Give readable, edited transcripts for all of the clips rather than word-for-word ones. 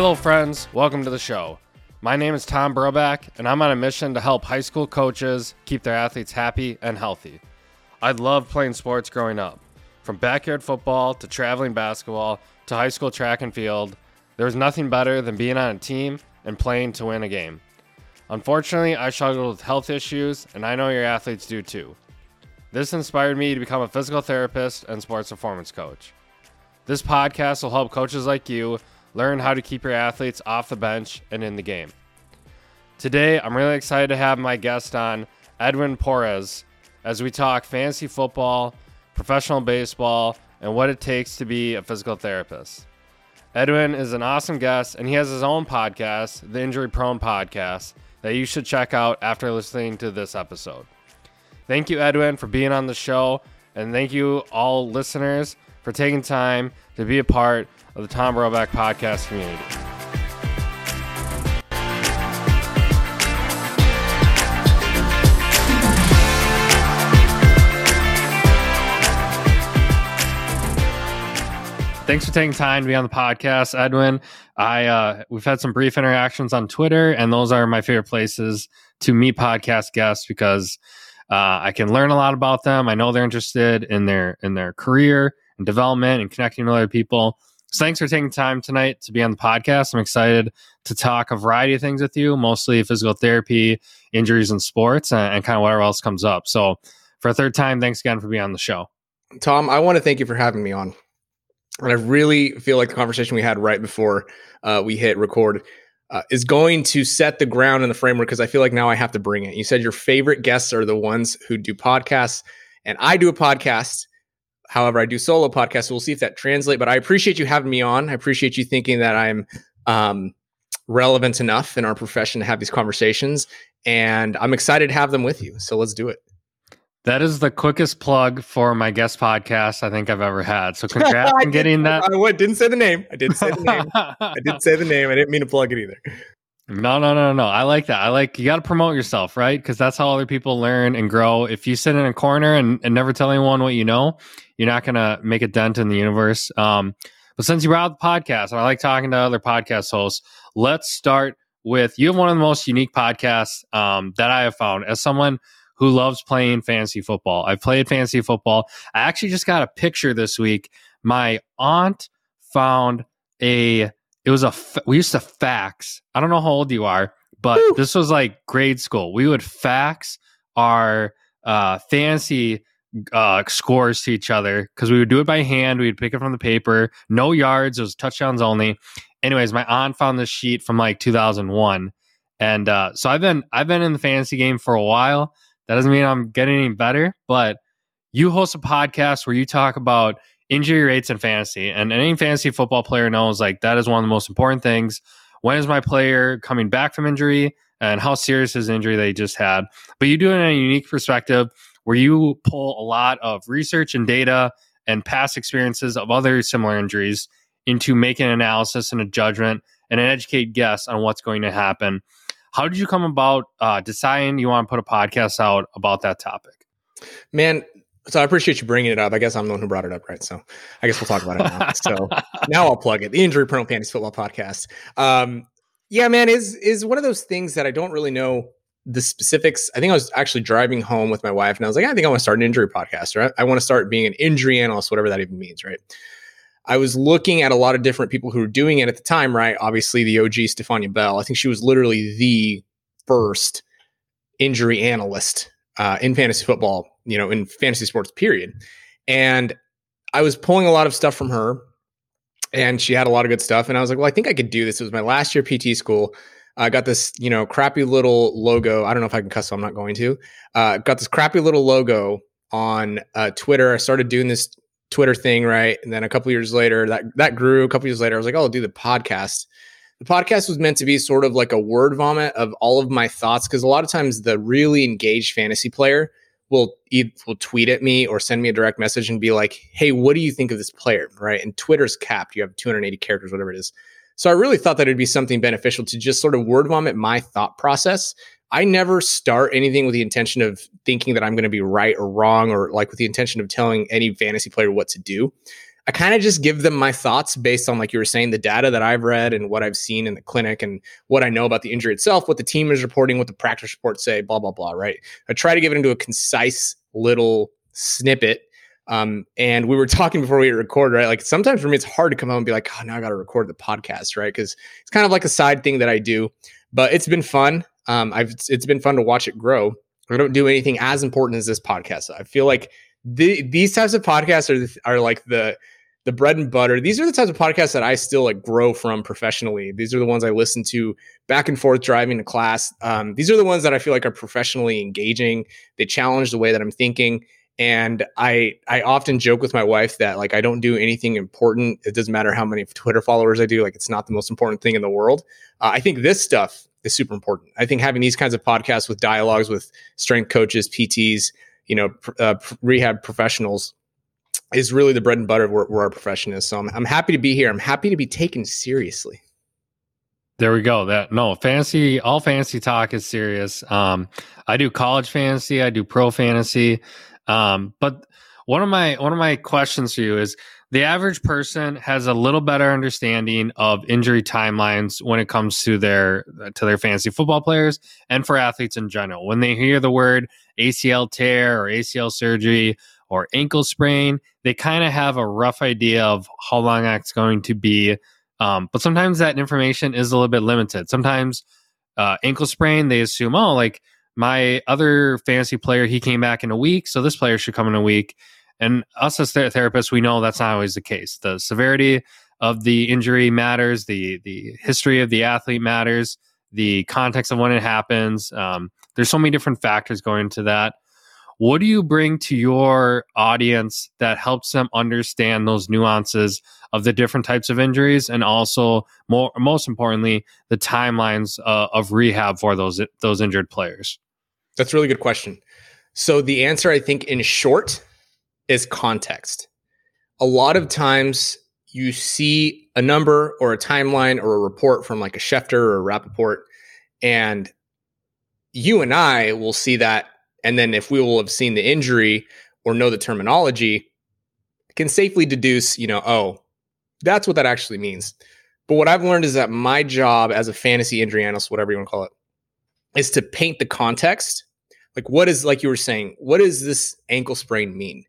Hello, friends. Welcome to the show. My name is Tom Brobeck, and I'm on a mission to help high school coaches keep their athletes happy and healthy. I loved playing sports growing up. From backyard football to traveling basketball to high school track and field, there was nothing better than being on a team and playing to win a game. Unfortunately, I struggled with health issues, and I know your athletes do too. This inspired me to become a physical therapist and sports performance coach. This podcast will help coaches like you learn how to keep your athletes off the bench and in the game. Today, I'm really excited to have my guest on, Edwin Perez, as we talk fantasy football, professional baseball, and what it takes to be a physical therapist. Edwin is an awesome guest, and he has his own podcast, the Injury Prone Podcast, that you should check out after listening to this episode. Thank you, Edwin, for being on the show, and thank you all listeners for taking time to be a part of the Tom Brobeck podcast community. Thanks for taking time to be on the podcast, Edwin. We've had some brief interactions on Twitter, and those are my favorite places to meet podcast guests because I can learn a lot about them. I know they're interested in their career and development and connecting with other people. So thanks for taking time tonight to be on the podcast. I'm excited to talk a variety of things with you, mostly physical therapy, injuries in sports, and kind of whatever else comes up. So for a third time, thanks again for being on the show. Tom, I want to thank you for having me on. And I really feel like the conversation we had right before we hit record is going to set the ground and the framework, because I feel like now I have to bring it. You said your favorite guests are the ones who do podcasts, and I do a podcast. However, I do solo podcasts, so we'll see if that translates. But I appreciate you having me on. I appreciate you thinking that I'm relevant enough in our profession to have these conversations, and I'm excited to have them with you. So let's do it. That is the quickest plug for my guest podcast I think I've ever had. So congrats on getting that. I didn't say the name. I didn't mean to plug it either. No. I like that. You got to promote yourself, right? Because that's how other people learn and grow. If you sit in a corner and never tell anyone what you know, you're not going to make a dent in the universe. But since you brought up the podcast, and I like talking to other podcast hosts, let's start with, you have one of the most unique podcasts that I have found as someone who loves playing fantasy football. I played fantasy football. I actually just got a picture this week. My aunt found we used to fax. I don't know how old you are, but This was like grade school. We would fax our fantasy scores to each other because we would do it by hand. We'd pick it from the paper. No yards. It was touchdowns only. Anyways, my aunt found this sheet from like 2001. And so I've been in the fantasy game for a while. That doesn't mean I'm getting any better, but you host a podcast where you talk about injury rates in fantasy, and any fantasy football player knows like that is one of the most important things. When is my player coming back from injury, and how serious is the injury they just had? But you do it in a unique perspective where you pull a lot of research and data and past experiences of other similar injuries into making an analysis and a judgment and an educated guess on what's going to happen. How did you come about deciding you want to put a podcast out about that topic? Man, so I appreciate you bringing it up. I guess I'm the one who brought it up, right? So I guess we'll talk about it now. So now I'll plug it. The Injury Prone Panties Football Podcast. Yeah, man, is one of those things that I don't really know the specifics. I think I was actually driving home with my wife, and I was like, I think I want to start an injury podcast, or I want to start being an injury analyst, whatever that even means, right? I was looking at a lot of different people who were doing it at the time, right? Obviously, the OG Stefania Bell. I think she was literally the first injury analyst in fantasy football, in fantasy sports, period. And I was pulling a lot of stuff from her, and she had a lot of good stuff. And I was like, well, I think I could do this. It was my last year PT school. I got this, crappy little logo. I don't know if I can cuss, so I'm not going to. Got this crappy little logo on Twitter. I started doing this Twitter thing, right? And then a couple years later, that grew. A couple years later, I was like, oh, I'll do the podcast. The podcast was meant to be sort of like a word vomit of all of my thoughts, because a lot of times the really engaged fantasy player will tweet at me or send me a direct message and be like, hey, what do you think of this player, right? And Twitter's capped. You have 280 characters, whatever it is. So I really thought that it'd be something beneficial to just sort of word vomit my thought process. I never start anything with the intention of thinking that I'm going to be right or wrong, or like with the intention of telling any fantasy player what to do. I kind of just give them my thoughts based on, like you were saying, the data that I've read and what I've seen in the clinic and what I know about the injury itself, what the team is reporting, what the practice reports say, blah, blah, blah, right? I try to give it into a concise little snippet. And we were talking before we record, right? Like sometimes for me, it's hard to come home and be like, oh, now I got to record the podcast, right? Because it's kind of like a side thing that I do, but it's been fun. It's been fun to watch it grow. I don't do anything as important as this podcast. I feel like these types of podcasts are like the bread and butter. These are the types of podcasts that I still like grow from professionally. These are the ones I listen to back and forth driving to class. These are the ones that I feel like are professionally engaging. They challenge the way that I'm thinking. And I often joke with my wife that like I don't do anything important. It doesn't matter how many Twitter followers I do. Like it's not the most important thing in the world. I think this stuff is super important. I think having these kinds of podcasts with dialogues with strength coaches, PTs, rehab professionals is really the bread and butter of where our profession is. So I'm happy to be here. I'm happy to be taken seriously. There we go. All fantasy talk is serious. I do college fantasy. I do pro fantasy. But one of my questions for you is the average person has a little better understanding of injury timelines when it comes to their fantasy football players and for athletes in general. When they hear the word ACL tear or ACL surgery or ankle sprain, they kind of have a rough idea of how long that's going to be. But sometimes that information is a little bit limited. Sometimes ankle sprain, they assume, oh, like, my other fantasy player, he came back in a week, so this player should come in a week. And us as therapists, we know that's not always the case. The severity of the injury matters. The history of the athlete matters. The context of when it happens. There's so many different factors going into that. What do you bring to your audience that helps them understand those nuances of the different types of injuries and also, most importantly, the timelines of rehab for those injured players? That's a really good question. So the answer, I think, in short, is context. A lot of times you see a number or a timeline or a report from like a Schefter or a Rappaport, and you and I will see that. And then if we will have seen the injury or know the terminology, can safely deduce, oh, that's what that actually means. But what I've learned is that my job as a fantasy injury analyst, whatever you want to call it, is to paint the context. Like what is, like you were saying, what does this ankle sprain mean?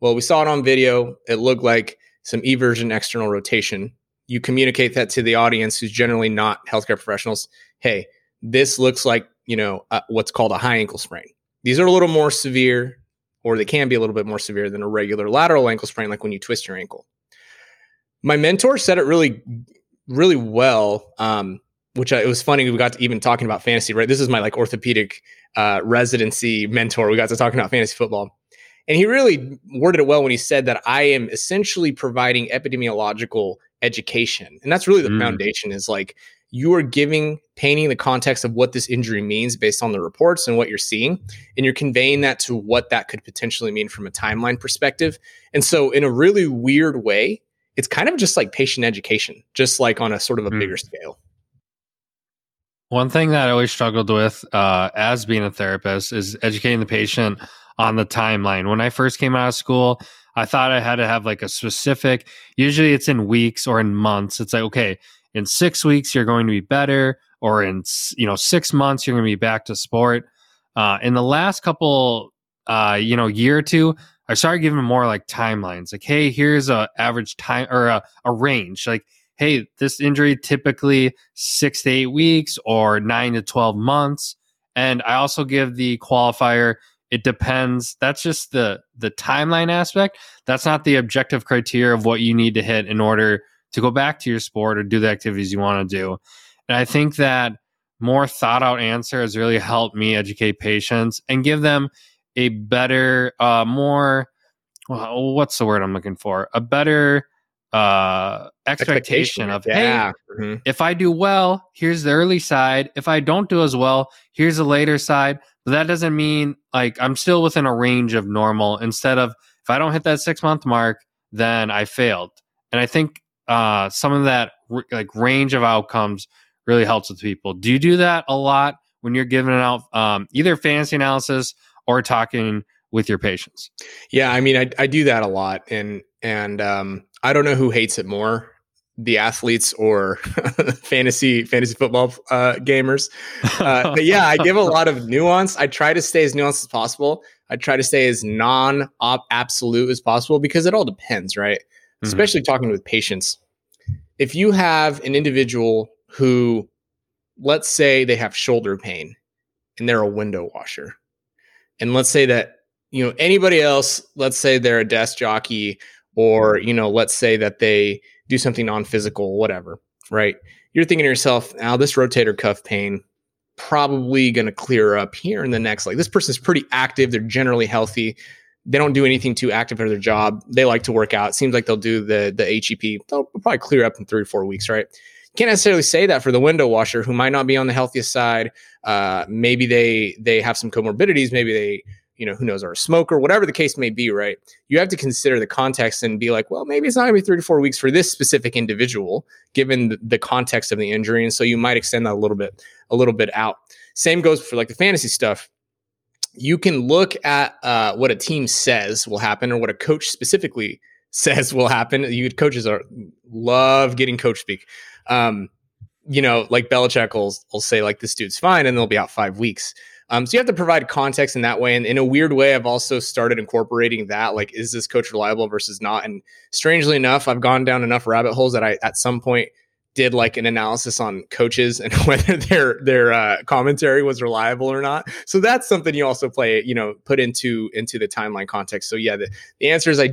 Well, we saw it on video. It looked like some eversion external rotation. You communicate that to the audience who's generally not healthcare professionals. Hey, this looks like, what's called a high ankle sprain. These are a little more severe, or they can be a little bit more severe than a regular lateral ankle sprain, like when you twist your ankle. My mentor said it really, really well, it was funny. We got to even talking about fantasy, right? This is my like orthopedic residency mentor. We got to talking about fantasy football. And he really worded it well when he said that I am essentially providing epidemiological education. And that's really the foundation is like, you are painting the context of what this injury means based on the reports and what you're seeing, and you're conveying that to what that could potentially mean from a timeline perspective. And so in a really weird way, it's kind of just like patient education, just like on a sort of a bigger scale. One thing that I always struggled with as being a therapist is educating the patient on the timeline. When I first came out of school, I thought I had to have like a specific, usually it's in weeks or in months. It's like, okay, in 6 weeks, you're going to be better, or in 6 months, you're going to be back to sport. In the last couple, year or two, I started giving more like timelines. Like, hey, here's a average time or a range. Like, hey, this injury typically 6 to 8 weeks or 9 to 12 months. And I also give the qualifier. It depends. That's just the timeline aspect. That's not the objective criteria of what you need to hit in order to go back to your sport or do the activities you want to do. And I think that more thought out answer has really helped me educate patients and give them a better, expectation of, hey, if I do well, here's the early side. If I don't do as well, here's the later side. But that doesn't mean like I'm still within a range of normal. Instead of if I don't hit that 6 month mark, then I failed. And I think some of that range of outcomes really helps with people. Do you do that a lot when you're giving out either fantasy analysis or talking with your patients? Yeah, I mean, I do that a lot, and I don't know who hates it more, the athletes or fantasy football gamers. But yeah, I give a lot of nuance. I try to stay as nuanced as possible. I try to stay as non-absolute as possible, because it all depends, right? Mm-hmm. Especially talking with patients. If you have an individual who, let's say they have shoulder pain and they're a window washer, and let's say that, you know, anybody else, let's say they're a desk jockey, or, you know, let's say that they do something non-physical, whatever, right? You're thinking to yourself, now, this rotator cuff pain probably going to clear up here in the next, like, this person's pretty active. They're generally healthy. They don't do anything too active for their job. They like to work out. It seems like they'll do the HEP. They'll probably clear up in 3 or 4 weeks, right? Can't necessarily say that for the window washer, who might not be on the healthiest side. Maybe they have some comorbidities. Maybe they, you know, who knows, are a smoker, whatever the case may be, right? You have to consider the context and be like, well, maybe it's not going to be 3 to 4 weeks for this specific individual, given the context of the injury. And so you might extend that a little bit out. Same goes for like the fantasy stuff. You can look at what a team says will happen, or what a coach specifically says will happen. Coaches love getting coach speak. You know, like Belichick will say, like, this dude's fine, and they'll be out 5 weeks. So you have to provide context in that way. And in a weird way, I've also started incorporating that, like, is this coach reliable versus not? And strangely enough, I've gone down enough rabbit holes that I, at some point, did like an analysis on coaches and whether their commentary was reliable or not. So that's something you also play, you know, put into the timeline context. So yeah, the answer is I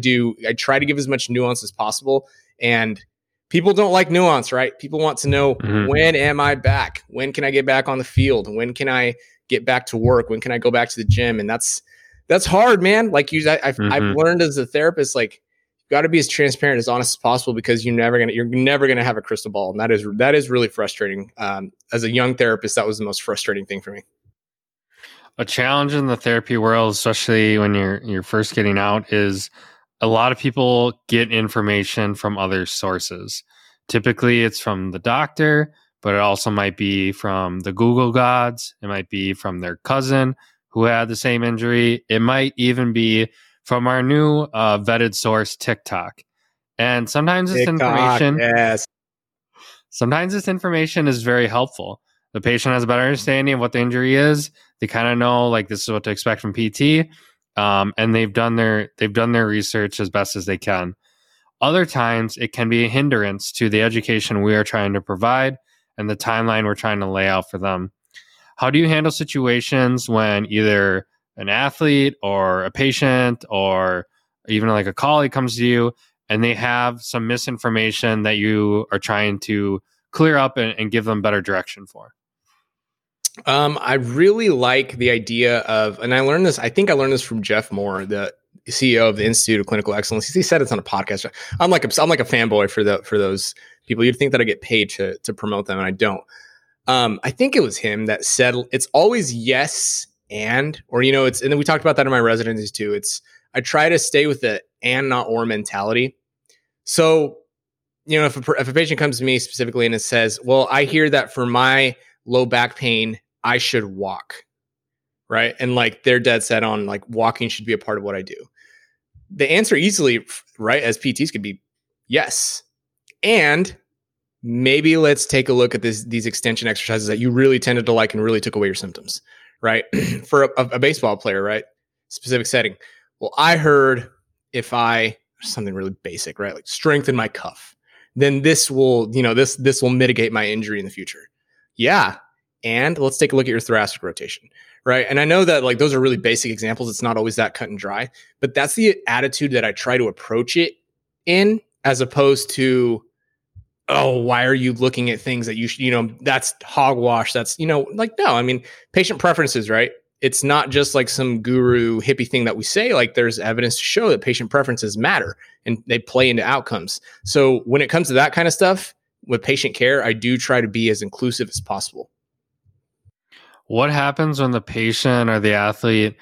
try to give as much nuance as possible, and people don't like nuance, right? People want to know, mm-hmm. when am I back? When can I get back on the field? When can I get back to work? When can I go back to the gym? And that's hard, man. Like I've learned as a therapist, like, got to be as transparent, as honest as possible, because you're never gonna have a crystal ball, and that is really frustrating. As a young therapist, that was the most frustrating thing for me. A challenge in the therapy world, especially when you're first getting out, is a lot of people get information from other sources. Typically, it's from the doctor, but it also might be from the Google gods. It might be from their cousin who had the same injury. It might even be from our new vetted source, TikTok. And sometimes this information, yes. Sometimes this information is very helpful. The patient has a better understanding of what the injury is. They kind of know, like, this is what to expect from PT, and they've done their research as best as they can. Other times, it can be a hindrance to the education we are trying to provide and the timeline we're trying to lay out for them. How do you handle situations when either an athlete or a patient or even like a colleague comes to you and they have some misinformation that you are trying to clear up and give them better direction for? I really like the idea of, and I learned this from Jeff Moore, the CEO of the Institute of Clinical Excellence. He said it's on a podcast. I'm like a fanboy for those people. You'd think that I get paid to promote them, and I don't. I think it was him that said, it's always yes, and, or, you know, it's, and then we talked about that in my residencies too. It's, I try to stay with the and not or mentality. So, you know, if a patient comes to me specifically and it says, well, I hear that for my low back pain, I should walk. Right. And like, they're dead set on like, walking should be a part of what I do. The answer easily, right, as PTs could be yes. And maybe let's take a look at these extension exercises that you really tended to like and really took away your symptoms. Right. For a baseball player, right? Specific setting. Well, I heard if I, something really basic, right? Like, strengthen my cuff, then this will, you know, this will mitigate my injury in the future. Yeah. And let's take a look at your thoracic rotation. Right. And I know that, like, those are really basic examples. It's not always that cut and dry, but that's the attitude that I try to approach it in, as opposed to, oh, why are you looking at things that you should, you know, that's hogwash. That's, you know, like, no, I mean, patient preferences, right? It's not just like some guru hippie thing that we say. Like, there's evidence to show that patient preferences matter and they play into outcomes. So when it comes to that kind of stuff with patient care, I do try to be as inclusive as possible. What happens when the patient or the athlete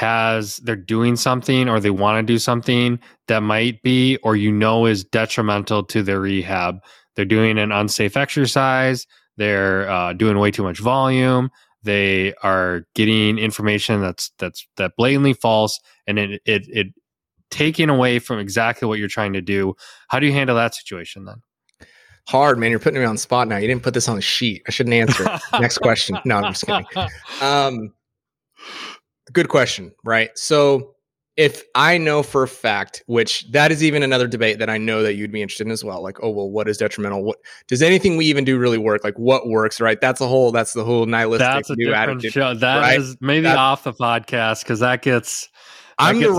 they're doing something, or they want to do something that might be, or, you know, is detrimental to their rehab? They're doing an unsafe exercise. They're doing way too much volume. They are getting information that's blatantly false, and it taking away from exactly what you're trying to do. How do you handle that situation then? Hard, man. You're putting me on the spot now. You didn't put this on the sheet. I shouldn't answer it. Next question. No, I'm just kidding. Good question, right? So if I know for a fact, which that is even another debate that I know that you'd be interested in as well. Like, oh, well, what is detrimental? What does anything we even do really work? Like, what works, right? That's the whole nihilistic that's a new attitude. Show. That right? is maybe that's, off the podcast because that gets. I'm the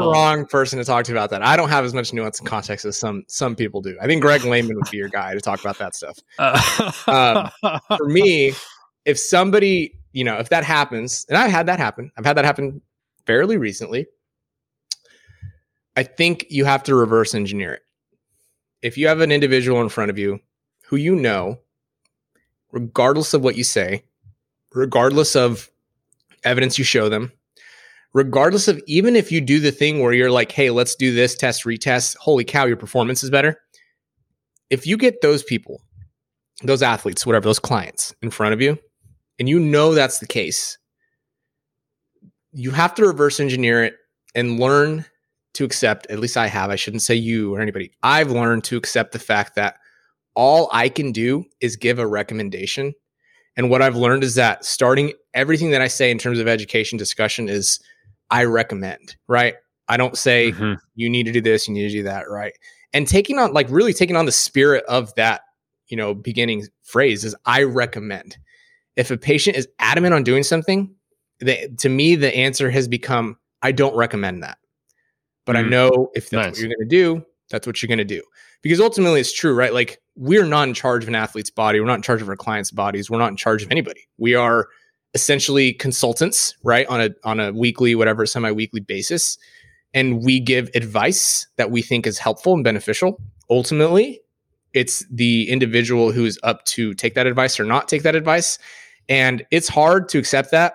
wrong person to talk to about that. I don't have as much nuance and context as some people do. I think Greg Lehman would be your guy to talk about that stuff. For me, if somebody, if that happens, and I've had that happen fairly recently, I think you have to reverse engineer it. If you have an individual in front of you who you know, regardless of what you say, regardless of evidence you show them, regardless of even if you do the thing where you're like, hey, let's do this test, retest, holy cow, your performance is better. If you get those people, those athletes, whatever, those clients in front of you, and you know that's the case, you have to reverse engineer it and learn to accept, at least I have, I shouldn't say you or anybody, I've learned to accept the fact that all I can do is give a recommendation. And what I've learned is that starting everything that I say in terms of education discussion is I recommend, right? I don't say you need to do this, you need to do that, right? And really taking on the spirit of that, beginning phrase is I recommend. If a patient is adamant on doing something, to me, the answer has become, I don't recommend that. But I know if that's what you're going to do, that's what you're going to do. Because ultimately it's true, right? Like we're not in charge of an athlete's body. We're not in charge of our clients' bodies. We're not in charge of anybody. We are essentially consultants, right? On a weekly, whatever, semi-weekly basis. And we give advice that we think is helpful and beneficial. Ultimately, it's the individual who is up to take that advice or not take that advice. And it's hard to accept that.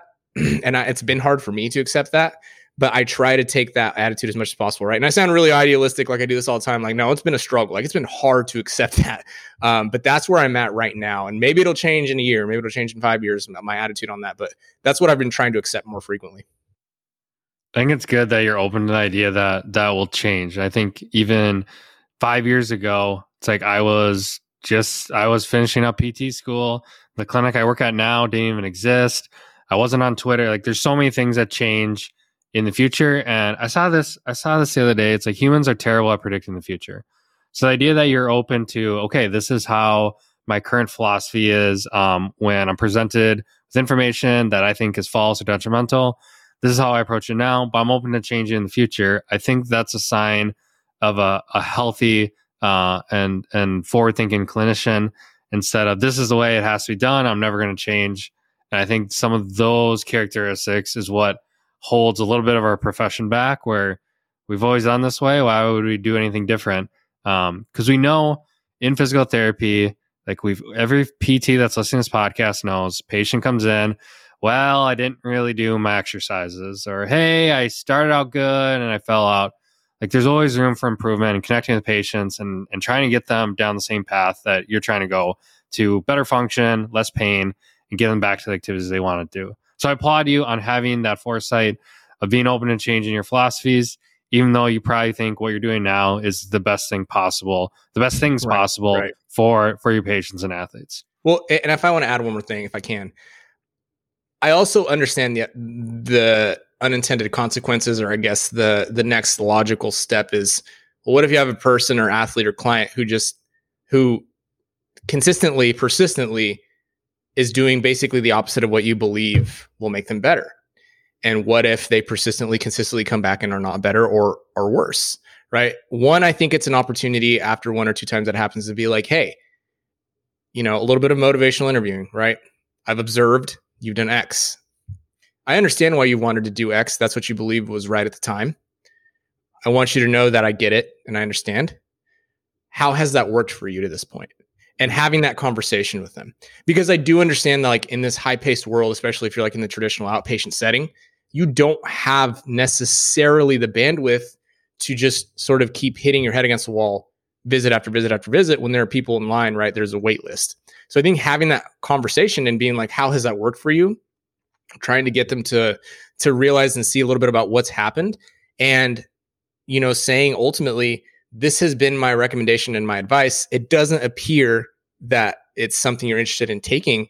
And it's been hard for me to accept that. But I try to take that attitude as much as possible, right? And I sound really idealistic, like I do this all the time. Like, no, it's been a struggle. Like, it's been hard to accept that. But that's where I'm at right now. And maybe it'll change in a year. Maybe it'll change in 5 years, my attitude on that. But that's what I've been trying to accept more frequently. I think it's good that you're open to the idea that that will change. I think even 5 years ago, it's like I was finishing up PT school. The clinic I work at now didn't even exist. I wasn't on Twitter. Like, there's so many things that change in the future. And I saw this the other day. It's like humans are terrible at predicting the future. So the idea that you're open to, okay, this is how my current philosophy is when I'm presented with information that I think is false or detrimental. This is how I approach it now, but I'm open to change it in the future. I think that's a sign of a healthy and forward-thinking clinician instead of this is the way it has to be done. I'm never going to change. And I think some of those characteristics is what holds a little bit of our profession back where we've always done this way. Why would we do anything different? Because we know in physical therapy, like every PT that's listening to this podcast knows patient comes in, well, I didn't really do my exercises, or hey, I started out good and I fell out. Like there's always room for improvement and connecting with patients and trying to get them down the same path that you're trying to go to better function, less pain, and get them back to the activities they want to do. So I applaud you on having that foresight of being open to changing your philosophies, even though you probably think what you're doing now is the best thing possible, the best things possible for your patients and athletes. Well, and if I want to add one more thing, if I can, I also understand the unintended consequences, or I guess the next logical step is, well, what if you have a person or athlete or client who consistently, persistently is doing basically the opposite of what you believe will make them better. And what if they consistently come back and are not better or are worse, right? One, I think it's an opportunity after one or two times that happens to be like, hey, a little bit of motivational interviewing, right? I've observed you've done X. I understand why you wanted to do X. That's what you believed was right at the time. I want you to know that I get it and I understand. How has that worked for you to this point? And having that conversation with them, because I do understand that like in this high paced world, especially if you're like in the traditional outpatient setting, you don't have necessarily the bandwidth to just sort of keep hitting your head against the wall, visit after visit after visit when there are people in line, right? There's a wait list. So I think having that conversation and being like, how has that worked for you? Trying to get them to realize and see a little bit about what's happened. And, you know, saying ultimately, this has been my recommendation and my advice. It doesn't appear that it's something you're interested in taking.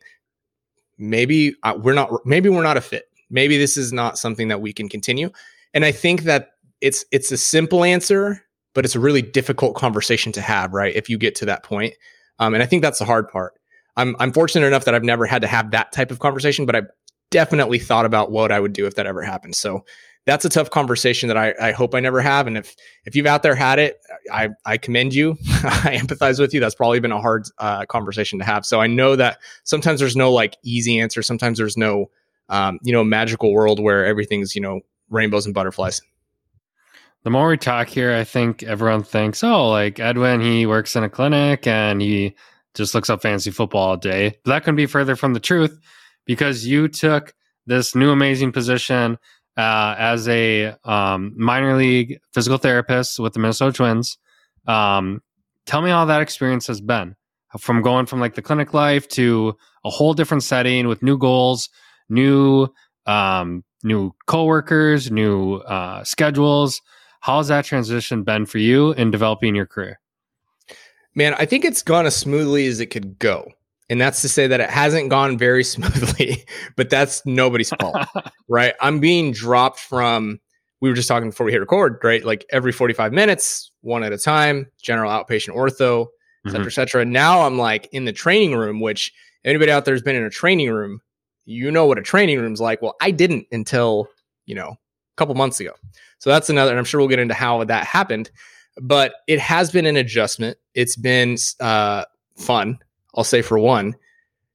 Maybe we're not a fit. Maybe this is not something that we can continue. And I think that it's a simple answer, but it's a really difficult conversation to have, right? If you get to that point. And I think that's the hard part. I'm fortunate enough that I've never had to have that type of conversation, but I've definitely thought about what I would do if that ever happened. So that's a tough conversation that I hope I never have. And if you've out there had it, I commend you. I empathize with you. That's probably been a hard conversation to have. So I know that sometimes there's no like easy answer. Sometimes there's no, magical world where everything's, rainbows and butterflies. The more we talk here, I think everyone thinks, oh, like Edwin, he works in a clinic and he just looks up fantasy football all day. But that couldn't be further from the truth, because you took this new amazing position as a minor league physical therapist with the Minnesota Twins. Tell me how that experience has been, from going from like the clinic life to a whole different setting with new goals, new coworkers, new schedules. How's that transition been for you in developing your career? Man, I think it's gone as smoothly as it could go. And that's to say that it hasn't gone very smoothly, but that's nobody's fault, right? I'm being dropped from, we were just talking before we hit record, right? Like every 45 minutes, one at a time, general outpatient ortho, et cetera, et cetera. Now I'm like in the training room, which anybody out there has been in a training room, you know what a training room's like. Well, I didn't until, a couple months ago. So that's another, and I'm sure we'll get into how that happened, but it has been an adjustment. It's been fun. I'll say for one.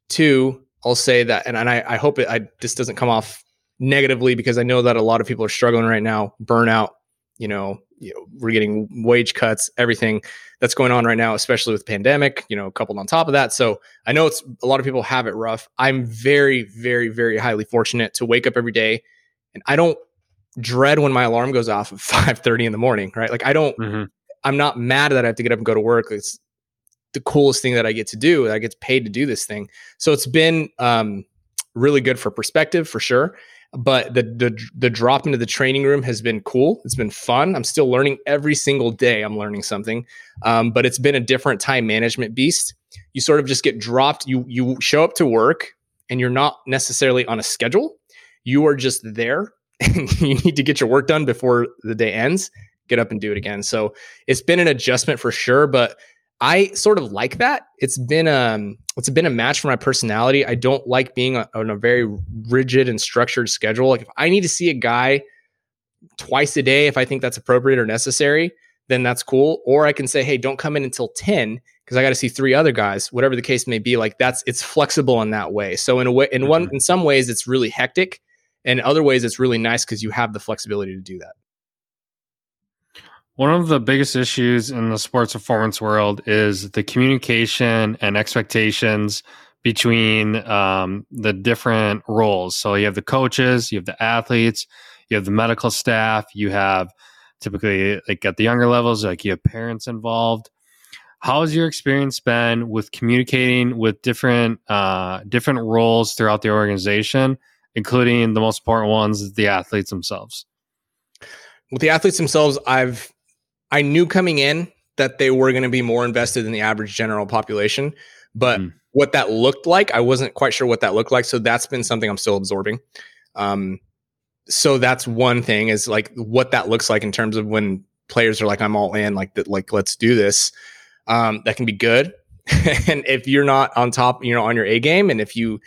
Two, I'll say that, and I hope this doesn't come off negatively, because I know that a lot of people are struggling right now, burnout, we're getting wage cuts, everything that's going on right now, especially with the pandemic, coupled on top of that. So I know it's a lot of people have it rough. I'm very, very, very highly fortunate to wake up every day, and I don't dread when my alarm goes off at 5:30 in the morning, right? Like I'm not mad that I have to get up and go to work. It's the coolest thing that I get to do. I get paid to do this thing. So it's been really good for perspective, for sure. But the drop into the training room has been cool. It's been fun. I'm still learning every single day. I'm learning something, but it's been a different time management beast. You sort of just get dropped. You show up to work and you're not necessarily on a schedule. You are just there, and you need to get your work done before the day ends. Get up and do it again. So it's been an adjustment for sure, but I sort of like that. It's been a match for my personality. I don't like being on a very rigid and structured schedule. Like if I need to see a guy twice a day, if I think that's appropriate or necessary, then that's cool. Or I can say, hey, don't come in until 10 because I got to see 3 other guys. Whatever the case may be, like it's flexible in that way. So in some ways it's really hectic, and other ways it's really nice because you have the flexibility to do that. One of the biggest issues in the sports performance world is the communication and expectations between the different roles. So you have the coaches, you have the athletes, you have the medical staff, you have typically like at the younger levels, like you have parents involved. How has your experience been with communicating with different roles throughout the organization, including the most important ones, the athletes themselves? With the athletes themselves, I knew coming in that they were going to be more invested in the average general population, but what that looked like, I wasn't quite sure what that looked like. So that's been something I'm still absorbing. So that's one thing, is like what that looks like in terms of when players are like, I'm all in, like that, like, let's do this. That can be good. And if you're not on top, on your A game, and if your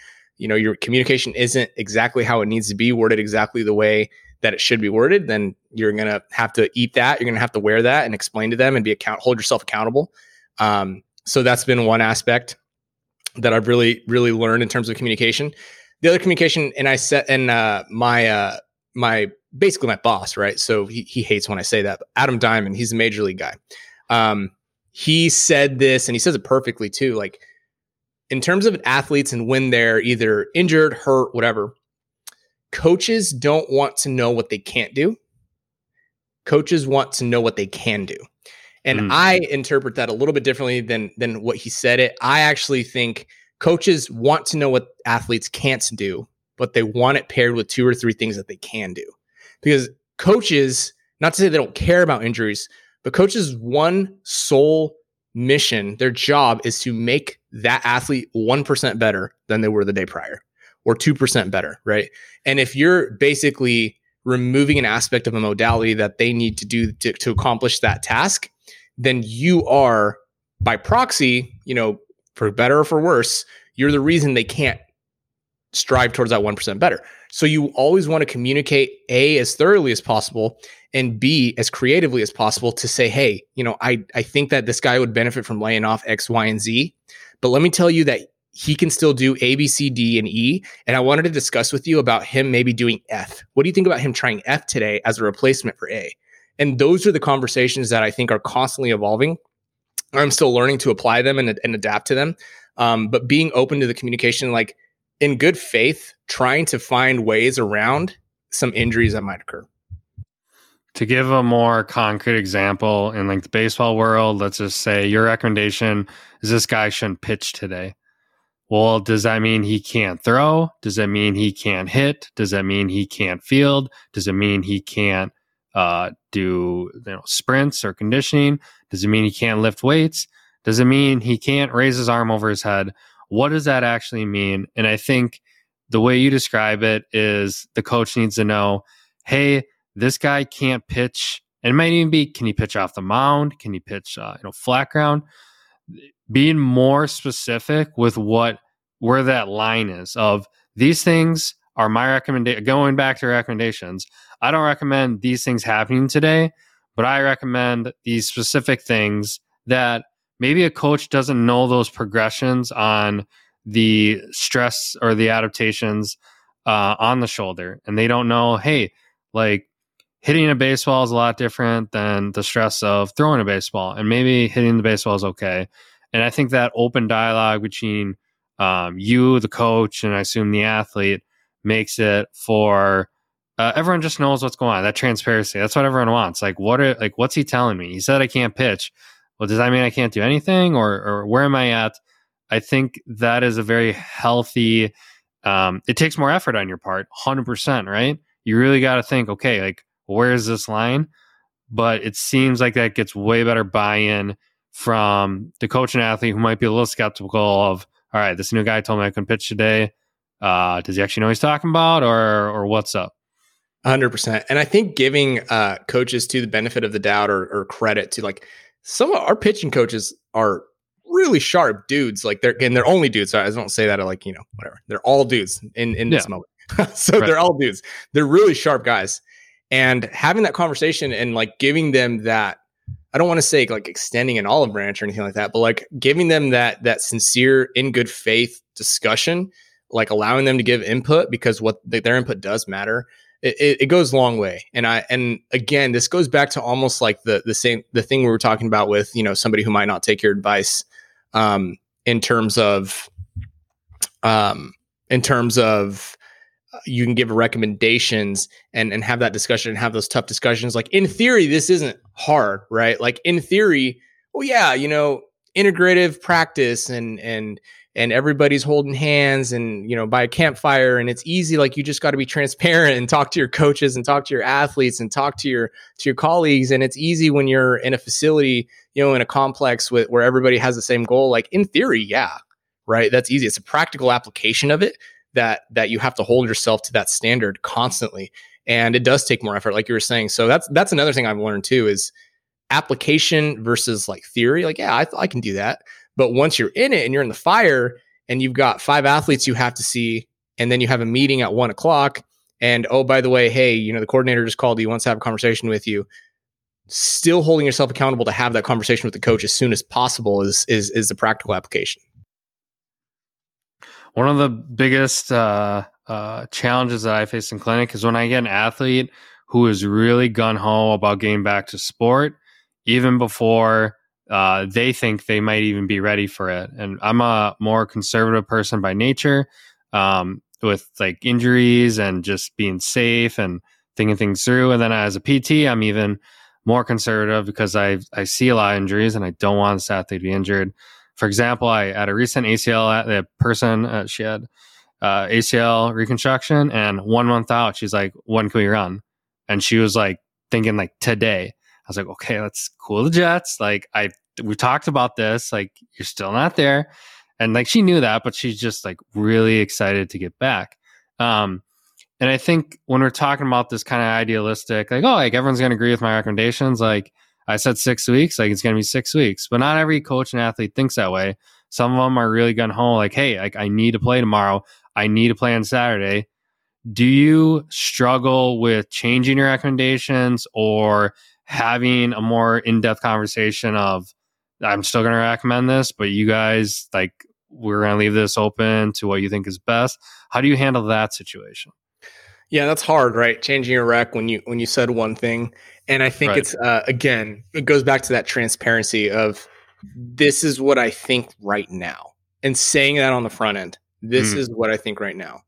communication isn't exactly how it needs to be, worded exactly the way that it should be worded, then you're going to have to eat that. You're going to have to wear that and explain to them and hold yourself accountable. So that's been one aspect that I've really, really learned in terms of communication. The other communication, and I said, and my basically my boss, right? So he hates when I say that, but Adam Diamond, he's a major league guy. He said this, and he says it perfectly too. Like in terms of athletes and when they're either injured, hurt, whatever, coaches don't want to know what they can't do. Coaches want to know what they can do. And I interpret that a little bit differently than what he said it. I actually think coaches want to know what athletes can't do, but they want it paired with two or three things that they can do. Because coaches, not to say they don't care about injuries, but coaches' one sole mission, their job is to make that athlete 1% better than they were the day prior or 2% better, right? And if you're basically removing an aspect of a modality that they need to do to accomplish that task, then you are, by proxy, you know, for better or for worse, you're the reason they can't strive towards that 1% better. So you always want to communicate A, as thoroughly as possible, and B, as creatively as possible to say, hey, you know, I think that this guy would benefit from laying off X, Y, and Z, but let me tell you that he can still do A, B, C, D, and E. And I wanted to discuss with you about him maybe doing F. What do you think about him trying F today as a replacement for A? And those are the conversations that I think are constantly evolving. I'm still learning to apply them and adapt to them. But being open to the communication, like in good faith, trying to find ways around some injuries that might occur. To give a more concrete example in like the baseball world, let's just say your recommendation is this guy shouldn't pitch today. Well, does that mean he can't throw? Does that mean he can't hit? Does that mean he can't field? Does it mean he can't do sprints or conditioning? Does it mean he can't lift weights? Does it mean he can't raise his arm over his head? What does that actually mean? And I think the way you describe it is the coach needs to know, hey, this guy can't pitch. And it might even be, can he pitch off the mound? Can he pitch flat ground? Being more specific with where that line is of these things are my recommendation. Going back to recommendations, I don't recommend these things happening today, but I recommend these specific things that maybe a coach doesn't know those progressions on the stress or the adaptations on the shoulder. And they don't know, hey, like hitting a baseball is a lot different than the stress of throwing a baseball, and maybe hitting the baseball is okay. And I think that open dialogue between you, the coach, and I assume the athlete makes it for everyone just knows what's going on. That transparency, that's what everyone wants. Like, what's he telling me? He said I can't pitch. Well, does that mean I can't do anything, or where am I at? I think that is a very healthy. It takes more effort on your part, 100%, right? You really got to think, okay, like where is this line? But it seems like that gets way better buy-in from the coach and athlete who might be a little skeptical of, all right, this new guy told me I couldn't pitch today. Does he actually know what he's talking about or what's up? 100%. And I think giving coaches to the benefit of the doubt or credit to like some of our pitching coaches are really sharp dudes. Like they're only dudes. So I don't say that like, whatever. They're all dudes in this moment. So right. They're all dudes. They're really sharp guys. And having that conversation and like giving them that, I don't want to say like extending an olive branch or anything like that, but like giving them that sincere, in good faith discussion, like allowing them to give input because what their input does matter. It goes a long way. And again, this goes back to almost like the thing we were talking about with, somebody who might not take your advice, in terms of you can give recommendations and have that discussion and have those tough discussions. Like in theory, this isn't hard, right? Like in theory, well, yeah, integrative practice and everybody's holding hands and, by a campfire and it's easy. Like you just got to be transparent and talk to your coaches and talk to your athletes and talk to your colleagues. And it's easy when you're in a facility, in a complex where everybody has the same goal. Like in theory, yeah, right. That's easy. It's a practical application of it that you have to hold yourself to that standard constantly. And it does take more effort, like you were saying. So that's another thing I've learned too, is application versus like theory. Like, yeah, I can do that. But once you're in it and you're in the fire and you've got 5 athletes you have to see, and then you have a meeting at 1:00 and, oh, by the way, hey, the coordinator just called you, wants to have a conversation with you. Still holding yourself accountable to have that conversation with the coach as soon as possible is the practical application. One of the biggest challenges that I face in clinic is when I get an athlete who is really gung-ho about getting back to sport, even before they think they might even be ready for it. And I'm a more conservative person by nature, with like injuries and just being safe and thinking things through. And then as a PT, I'm even more conservative because I see a lot of injuries and I don't want this athlete to be injured. For example, I had a recent ACL, the person, she had ACL reconstruction, and 1 month out, she's like, when can we run? And she was like thinking like today. I was like, okay, let's cool the jets. Like we talked about this, like you're still not there. And like, she knew that, but she's just like really excited to get back. And I think when we're talking about this kind of idealistic, like, oh, like everyone's going to agree with my recommendations. Like I said 6 weeks, like it's going to be 6 weeks, but not every coach and athlete thinks that way. Some of them are really gung-ho, like, hey, like I need to play tomorrow. I need to play on Saturday. Do you struggle with changing your recommendations or having a more in-depth conversation of, I'm still going to recommend this, but you guys, like, we're going to leave this open to what you think is best? How do you handle that situation? Yeah, that's hard, right? Changing your rec when you said one thing. And I think It's, again, it goes back to that transparency of this is what I think right now. And saying that on the front end, this is what I think right now.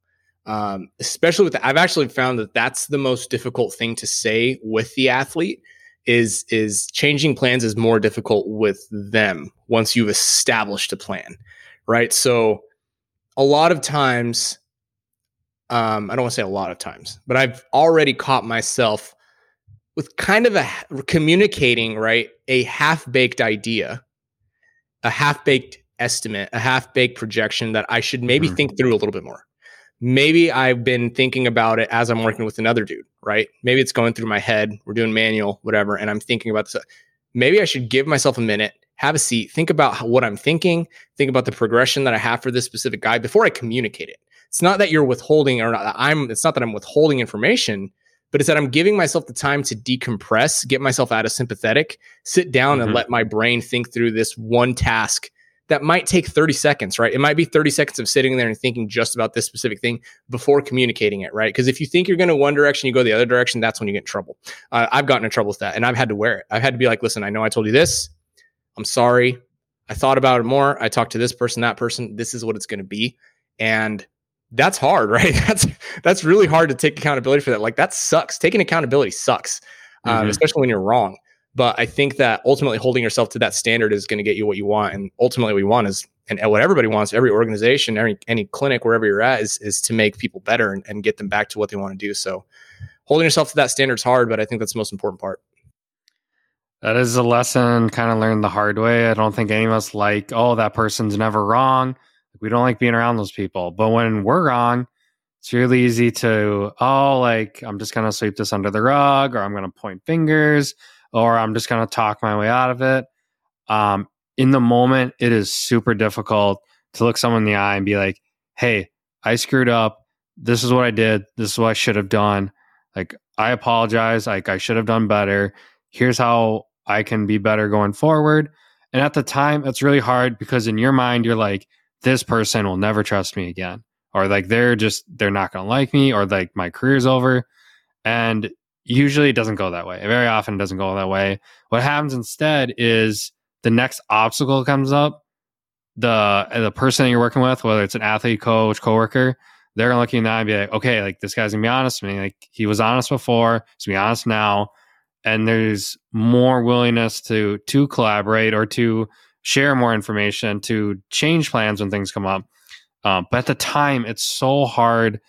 Especially with I've actually found that that's the most difficult thing to say with the athlete is changing plans is more difficult with them once you've established a plan, right? So a lot of times, I don't want to say a lot of times, but I've already caught myself with kind of communicating, right, a half-baked idea, a half-baked estimate, a half-baked projection that I should maybe think through a little bit more. Maybe I've been thinking about it as I'm working with another dude, right? Maybe it's going through my head. We're doing manual, whatever, and I'm thinking about this. Maybe I should give myself a minute, have a seat, think about what I'm thinking, think about the progression that I have for this specific guy before I communicate it. It's not that you're withholding or not. It's not that I'm withholding information, but it's that I'm giving myself the time to decompress, get myself out of sympathetic, sit down and let my brain think through this one task. That might take 30 seconds, right? It might be 30 seconds of sitting there and thinking just about this specific thing before communicating it, right? Because if you think you're going to one direction, you go the other direction, that's when you get in trouble. I've gotten in trouble with that, and I've had to wear it. I've had to be like, listen, I know I told you this. I'm sorry. I thought about it more. I talked to this person, that person. This is what it's going to be. And that's hard, right? That's really hard to take accountability for that. Like, that sucks. Taking accountability sucks, especially when you're wrong. But I think that ultimately holding yourself to that standard is going to get you what you want. And ultimately what we want is, and what everybody wants, every organization, any clinic, wherever you're at, is to make people better and get them back to what they want to do. So holding yourself to that standard is hard, but I think that's the most important part. That is a lesson kind of learned the hard way. I don't think any of us like, oh, that person's never wrong. We don't like being around those people. But when we're wrong, it's really easy to, oh, like, I'm just going to sweep this under the rug, or I'm going to point fingers, or I'm just going to talk my way out of it. In the moment, it is super difficult to look someone in the eye and be like, hey, I screwed up. This is what I did. This is what I should have done. Like, I apologize. Like, I should have done better. Here's how I can be better going forward. And at the time, it's really hard because in your mind, you're like, this person will never trust me again. Or like, they're not going to like me, or like my career's over. And usually it doesn't go that way. It very often doesn't go that way. What happens instead is the next obstacle comes up. The person that you're working with, whether it's an athlete, coach, coworker, they're going to look you in the eye and be like, okay, like this guy's going to be honest with me. Like, he was honest before, he's going to be honest now. And there's more willingness to collaborate or to share more information, to change plans when things come up. But at the time, it's so hard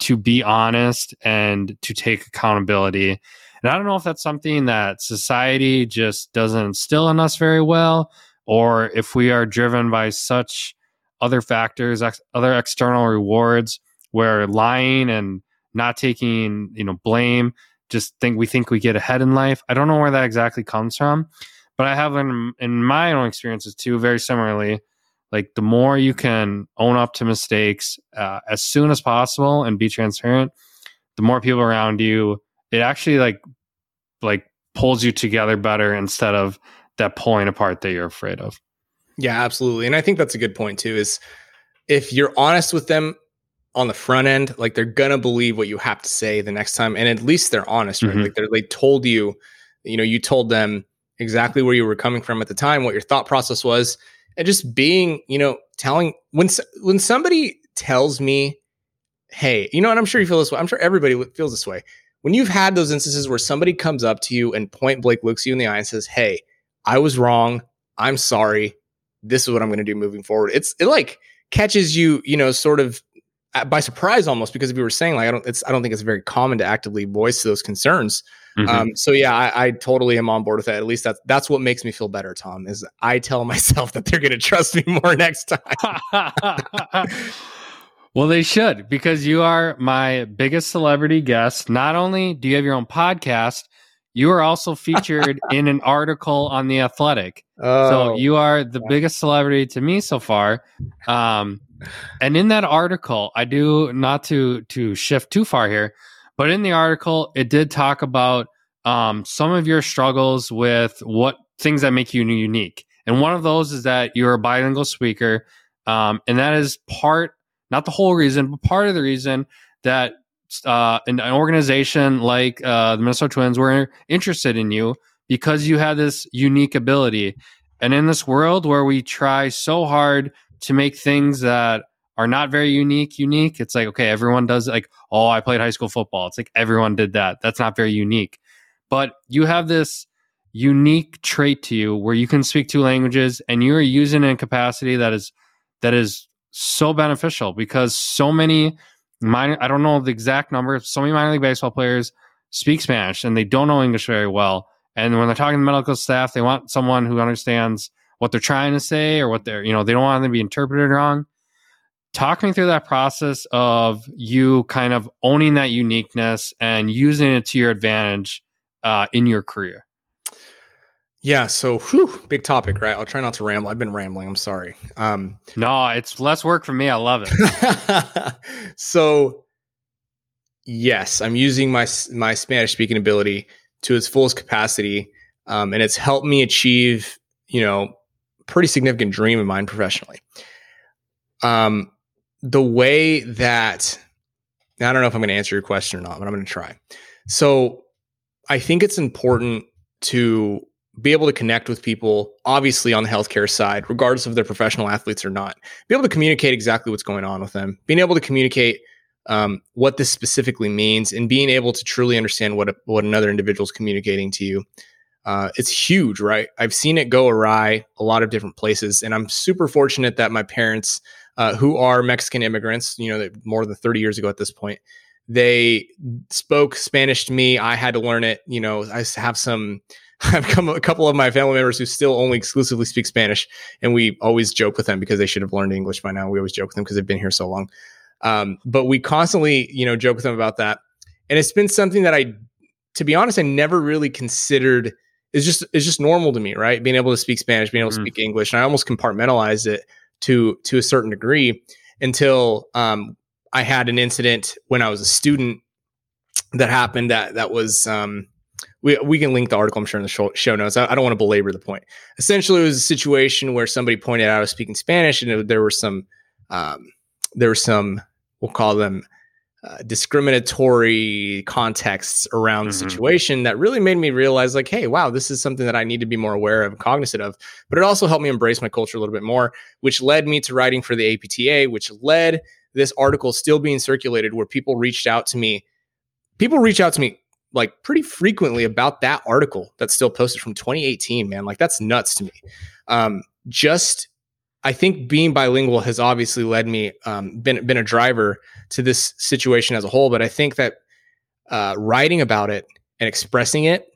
to be honest and to take accountability. And I don't know if that's something that society just doesn't instill in us very well, or if we are driven by such other factors, other external rewards, where lying and not taking, blame, we think we get ahead in life. I don't know where that exactly comes from, but I have in my own experiences too, very similarly, like the more you can own up to mistakes as soon as possible and be transparent, the more people around you, it actually like pulls you together better instead of that pulling apart that you're afraid of. Yeah, absolutely. And I think that's a good point too, is if you're honest with them on the front end, like they're going to believe what you have to say the next time. And at least they're honest, right? Like they told you, you told them exactly where you were coming from at the time, what your thought process was. And just being, telling when somebody tells me, hey, and I'm sure you feel this way. I'm sure everybody feels this way. when you've had those instances where somebody comes up to you and point blank looks you in the eye and says, hey, I was wrong. I'm sorry. This is what I'm going to do moving forward. It like catches you, you know, sort of by surprise almost, because if you were saying like, I don't think it's very common to actively voice those concerns. Mm-hmm. So yeah, I totally am on board with that. At least that's what makes me feel better, Tom, is I tell myself that they're going to trust me more next time. Well, they should, because you are my biggest celebrity guest. Not only do you have your own podcast, you are also featured in an article on The Athletic. Oh, so you are the biggest celebrity to me so far. And in that article, I do not to shift too far here, but in the article, it did talk about some of your struggles with what things that make you unique. And one of those is that you're a bilingual speaker. And that is part, not the whole reason, but part of the reason that an organization like the Minnesota Twins were interested in you, because you had this unique ability. And in this world where we try so hard to make things that are not very unique, it's like, okay, everyone does it. Like, oh, I played high school football. It's like everyone did that. That's not very unique. But you have this unique trait to you where you can speak two languages, and you are using it in a capacity that is so beneficial, because so many I don't know the exact number, so many minor league baseball players speak Spanish and they don't know English very well. And when they're talking to medical staff, they want someone who understands what they're trying to say, or what they're, you know, they don't want them to be interpreted wrong. Talk me through that process of you kind of owning that uniqueness and using it to your advantage in your career. Yeah, so big topic, right? I'll try not to ramble. I've been rambling. I'm sorry. No, it's less work for me. I love it. So, yes, I'm using my Spanish speaking ability to its fullest capacity, and it's helped me achieve, you know, pretty significant dream of mine professionally. The way that, I don't know if I'm going to answer your question or not, but I'm going to try. So, I think it's important to be able to connect with people, obviously on the healthcare side, regardless of they're professional athletes or not, be able to communicate exactly what's going on with them, being able to communicate what this specifically means, and being able to truly understand what another individual is communicating to you. It's huge, right? I've seen it go awry a lot of different places, and I'm super fortunate that my parents, who are Mexican immigrants, you know, more than 30 years ago at this point, they spoke Spanish to me. I had to learn it. You know, I've come a couple of my family members who still only exclusively speak Spanish, and we always joke with them because they should have learned English by now. We always joke with them because they've been here so long. But we constantly, you know, joke with them about that. And it's been something that to be honest, I never really considered. It's just normal to me, right? Being able to speak Spanish, being able to speak English. And I almost compartmentalized it to a certain degree until I had an incident when I was a student that happened that was, We can link the article, I'm sure, in the show notes. I don't want to belabor the point. Essentially, it was a situation where somebody pointed out I was speaking Spanish, and there were some, we'll call them discriminatory contexts around the situation that really made me realize, like, hey, wow, this is something that I need to be more aware of and cognizant of. But it also helped me embrace my culture a little bit more, which led me to writing for the APTA, which led this article still being circulated, where people reached out to me. People reach out to me like pretty frequently about that article that's still posted from 2018, man. Like, that's nuts to me. I think being bilingual has obviously led me, been a driver to this situation as a whole. But I think that writing about it and expressing it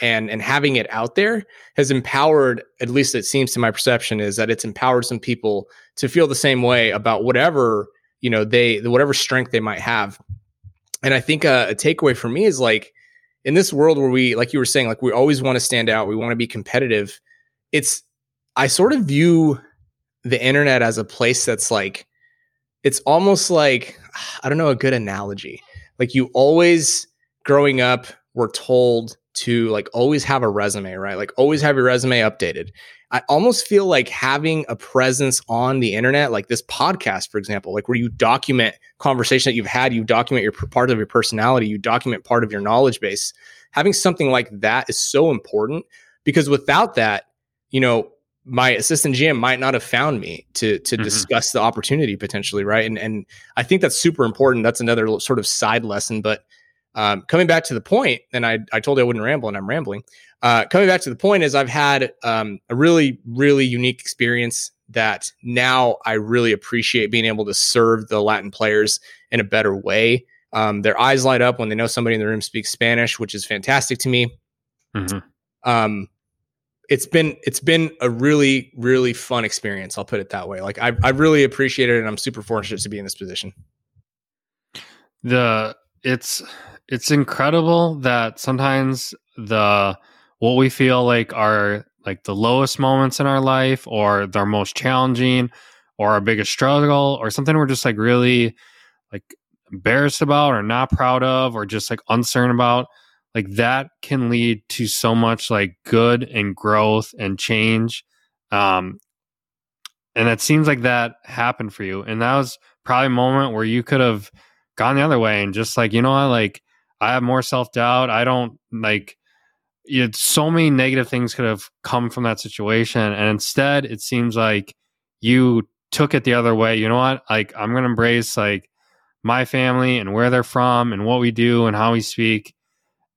and having it out there has empowered, at least it seems to my perception, is that it's empowered some people to feel the same way about whatever, you know, whatever strength they might have. And I think a takeaway for me is, like, in this world where we, like you were saying, like, we always want to stand out. We want to be competitive. I sort of view the internet as a place that's like, it's almost like, I don't know, a good analogy. Like, you always, growing up, were told to, like, always have a resume, right? Like, always have your resume updated. I almost feel like having a presence on the internet, like this podcast, for example, like where you document conversation that you've had, you document your part of your personality, you document part of your knowledge base. Having something like that is so important, because without that, you know, my assistant GM might not have found me to discuss the opportunity potentially, right? And I think that's super important. That's another sort of side lesson, but Coming back to the point, and I told you I wouldn't ramble, and I'm rambling. Coming back to the point is I've had a really, really unique experience that now I really appreciate being able to serve the Latin players in a better way. Their eyes light up when they know somebody in the room speaks Spanish, which is fantastic to me. Mm-hmm. It's been a really, really fun experience. I'll put it that way. Like I really appreciate it, and I'm super fortunate to be in this position. It's incredible that sometimes what we feel like are like the lowest moments in our life, or their most challenging, or our biggest struggle, or something we're just like really like embarrassed about, or not proud of, or just like uncertain about, like that can lead to so much like good and growth and change. And it seems like that happened for you. And that was probably a moment where you could have gone the other way and just like, you know what, like I have more self-doubt. I don't like it. So many negative things could have come from that situation. And instead it seems like you took it the other way. You know what? Like I'm going to embrace like my family and where they're from and what we do and how we speak.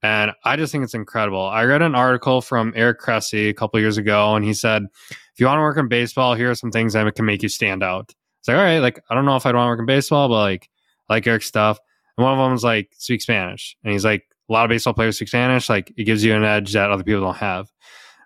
And I just think it's incredible. I read an article from Eric Cressy a couple of years ago, and he said, if you want to work in baseball, here are some things that can make you stand out. It's like, all right, like, I don't know if I'd want to work in baseball, but like Eric's stuff. And one of them was like, speak Spanish. And he's like, a lot of baseball players speak Spanish. Like it gives you an edge that other people don't have.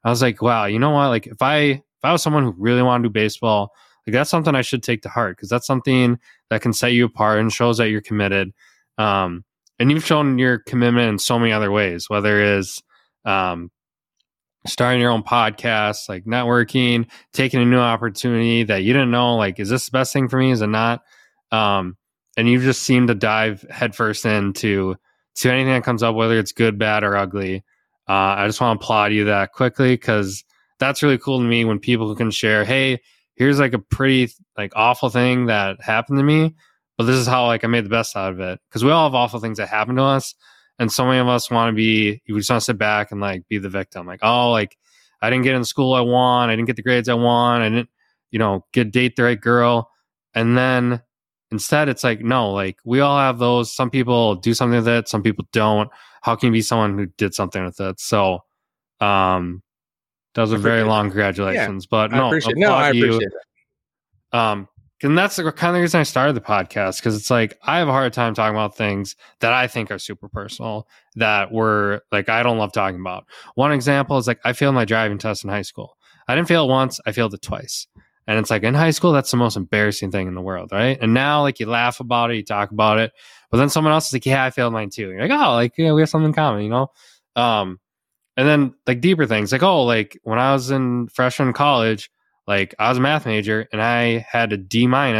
I was like, wow, you know what? Like if I was someone who really wanted to do baseball, like that's something I should take to heart. Cause that's something that can set you apart and shows that you're committed. And you've shown your commitment in so many other ways, whether it's starting your own podcast, like networking, taking a new opportunity that you didn't know, like, is this the best thing for me? Is it not? And you've just seemed to dive headfirst into anything that comes up, whether it's good, bad, or ugly. I just want to applaud you that quickly, because that's really cool to me when people can share, hey, here's like a pretty like awful thing that happened to me, but this is how like I made the best out of it. Because we all have awful things that happen to us, and so many of us we just want to sit back and like be the victim. Like, oh, like I didn't get in the school I want, I didn't get the grades I want, I didn't, date the right girl. And then instead it's like, no, like we all have those. Some people do something with it, some people don't. How can you be someone who did something with it? So that was a very long congratulations. Yeah, but no, I appreciate it. And that's the kind of reason I started the podcast, because it's like I have a hard time talking about things that I think are super personal, that were like I don't love talking about. One example is like I failed my driving test in high school. I didn't fail it once, I failed it twice. And it's like in high school, that's the most embarrassing thing in the world, right? And now like you laugh about it, you talk about it, but then someone else is like, yeah, I failed mine too. And you're like, oh, like yeah, we have something in common, you know? And then like deeper things, like, oh, like when I was in freshman college, like I was a math major and I had a D- going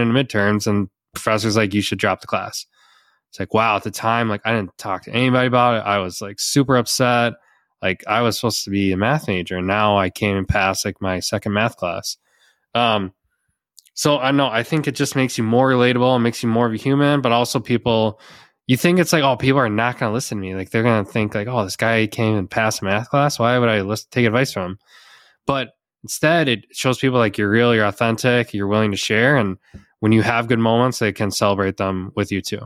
into midterms, and professor's like, you should drop the class. It's like, wow, at the time, like I didn't talk to anybody about it. I was like super upset. Like I was supposed to be a math major, and now I came and passed like my second math class. So I know, I think it just makes you more relatable and makes you more of a human, but also people, you think it's like, oh, people are not going to listen to me. Like they're going to think like, oh, this guy came and passed a math class. Why would I take advice from him? But instead, it shows people like you're real, you're authentic, you're willing to share. And when you have good moments, they can celebrate them with you too.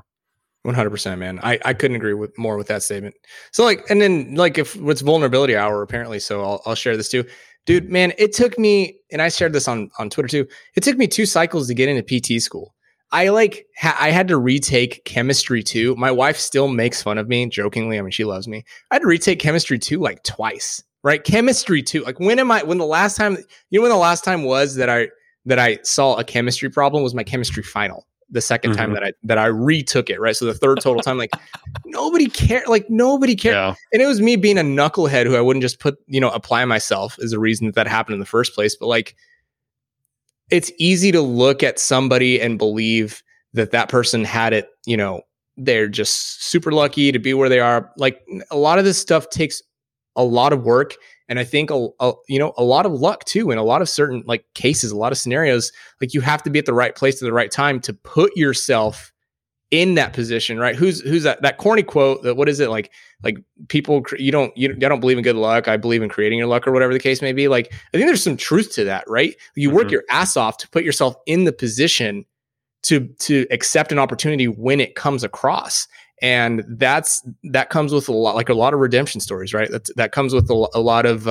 100%, man. I couldn't agree more with that statement. So like, and then like if it's vulnerability hour, apparently, so I'll share this too. Dude, man, it took me, and I shared this on Twitter too, it took me 2 cycles to get into PT school. I had to retake chemistry 2. My wife still makes fun of me jokingly. I mean, she loves me. I had to retake chemistry 2 like twice. Right. Chemistry 2. Like when the last time was that I saw a chemistry problem was my chemistry final. The second time that I retook it. Right. So the third total time, like nobody cared. Yeah. And it was me being a knucklehead who I wouldn't just put, apply myself as a reason that happened in the first place. But like, it's easy to look at somebody and believe that person had it, they're just super lucky to be where they are. Like a lot of this stuff takes a lot of work, and I think a lot of luck too, in a lot of certain like cases, a lot of scenarios. Like you have to be at the right place at the right time to put yourself in that position, right? Who's that corny quote that, what is it, like people, I don't believe in good luck, I believe in creating your luck, or whatever the case may be. Like I think there's some truth to that, right? You work your ass off to put yourself in the position to accept an opportunity when it comes across. And that comes with a lot of redemption stories, right? That comes with a lot of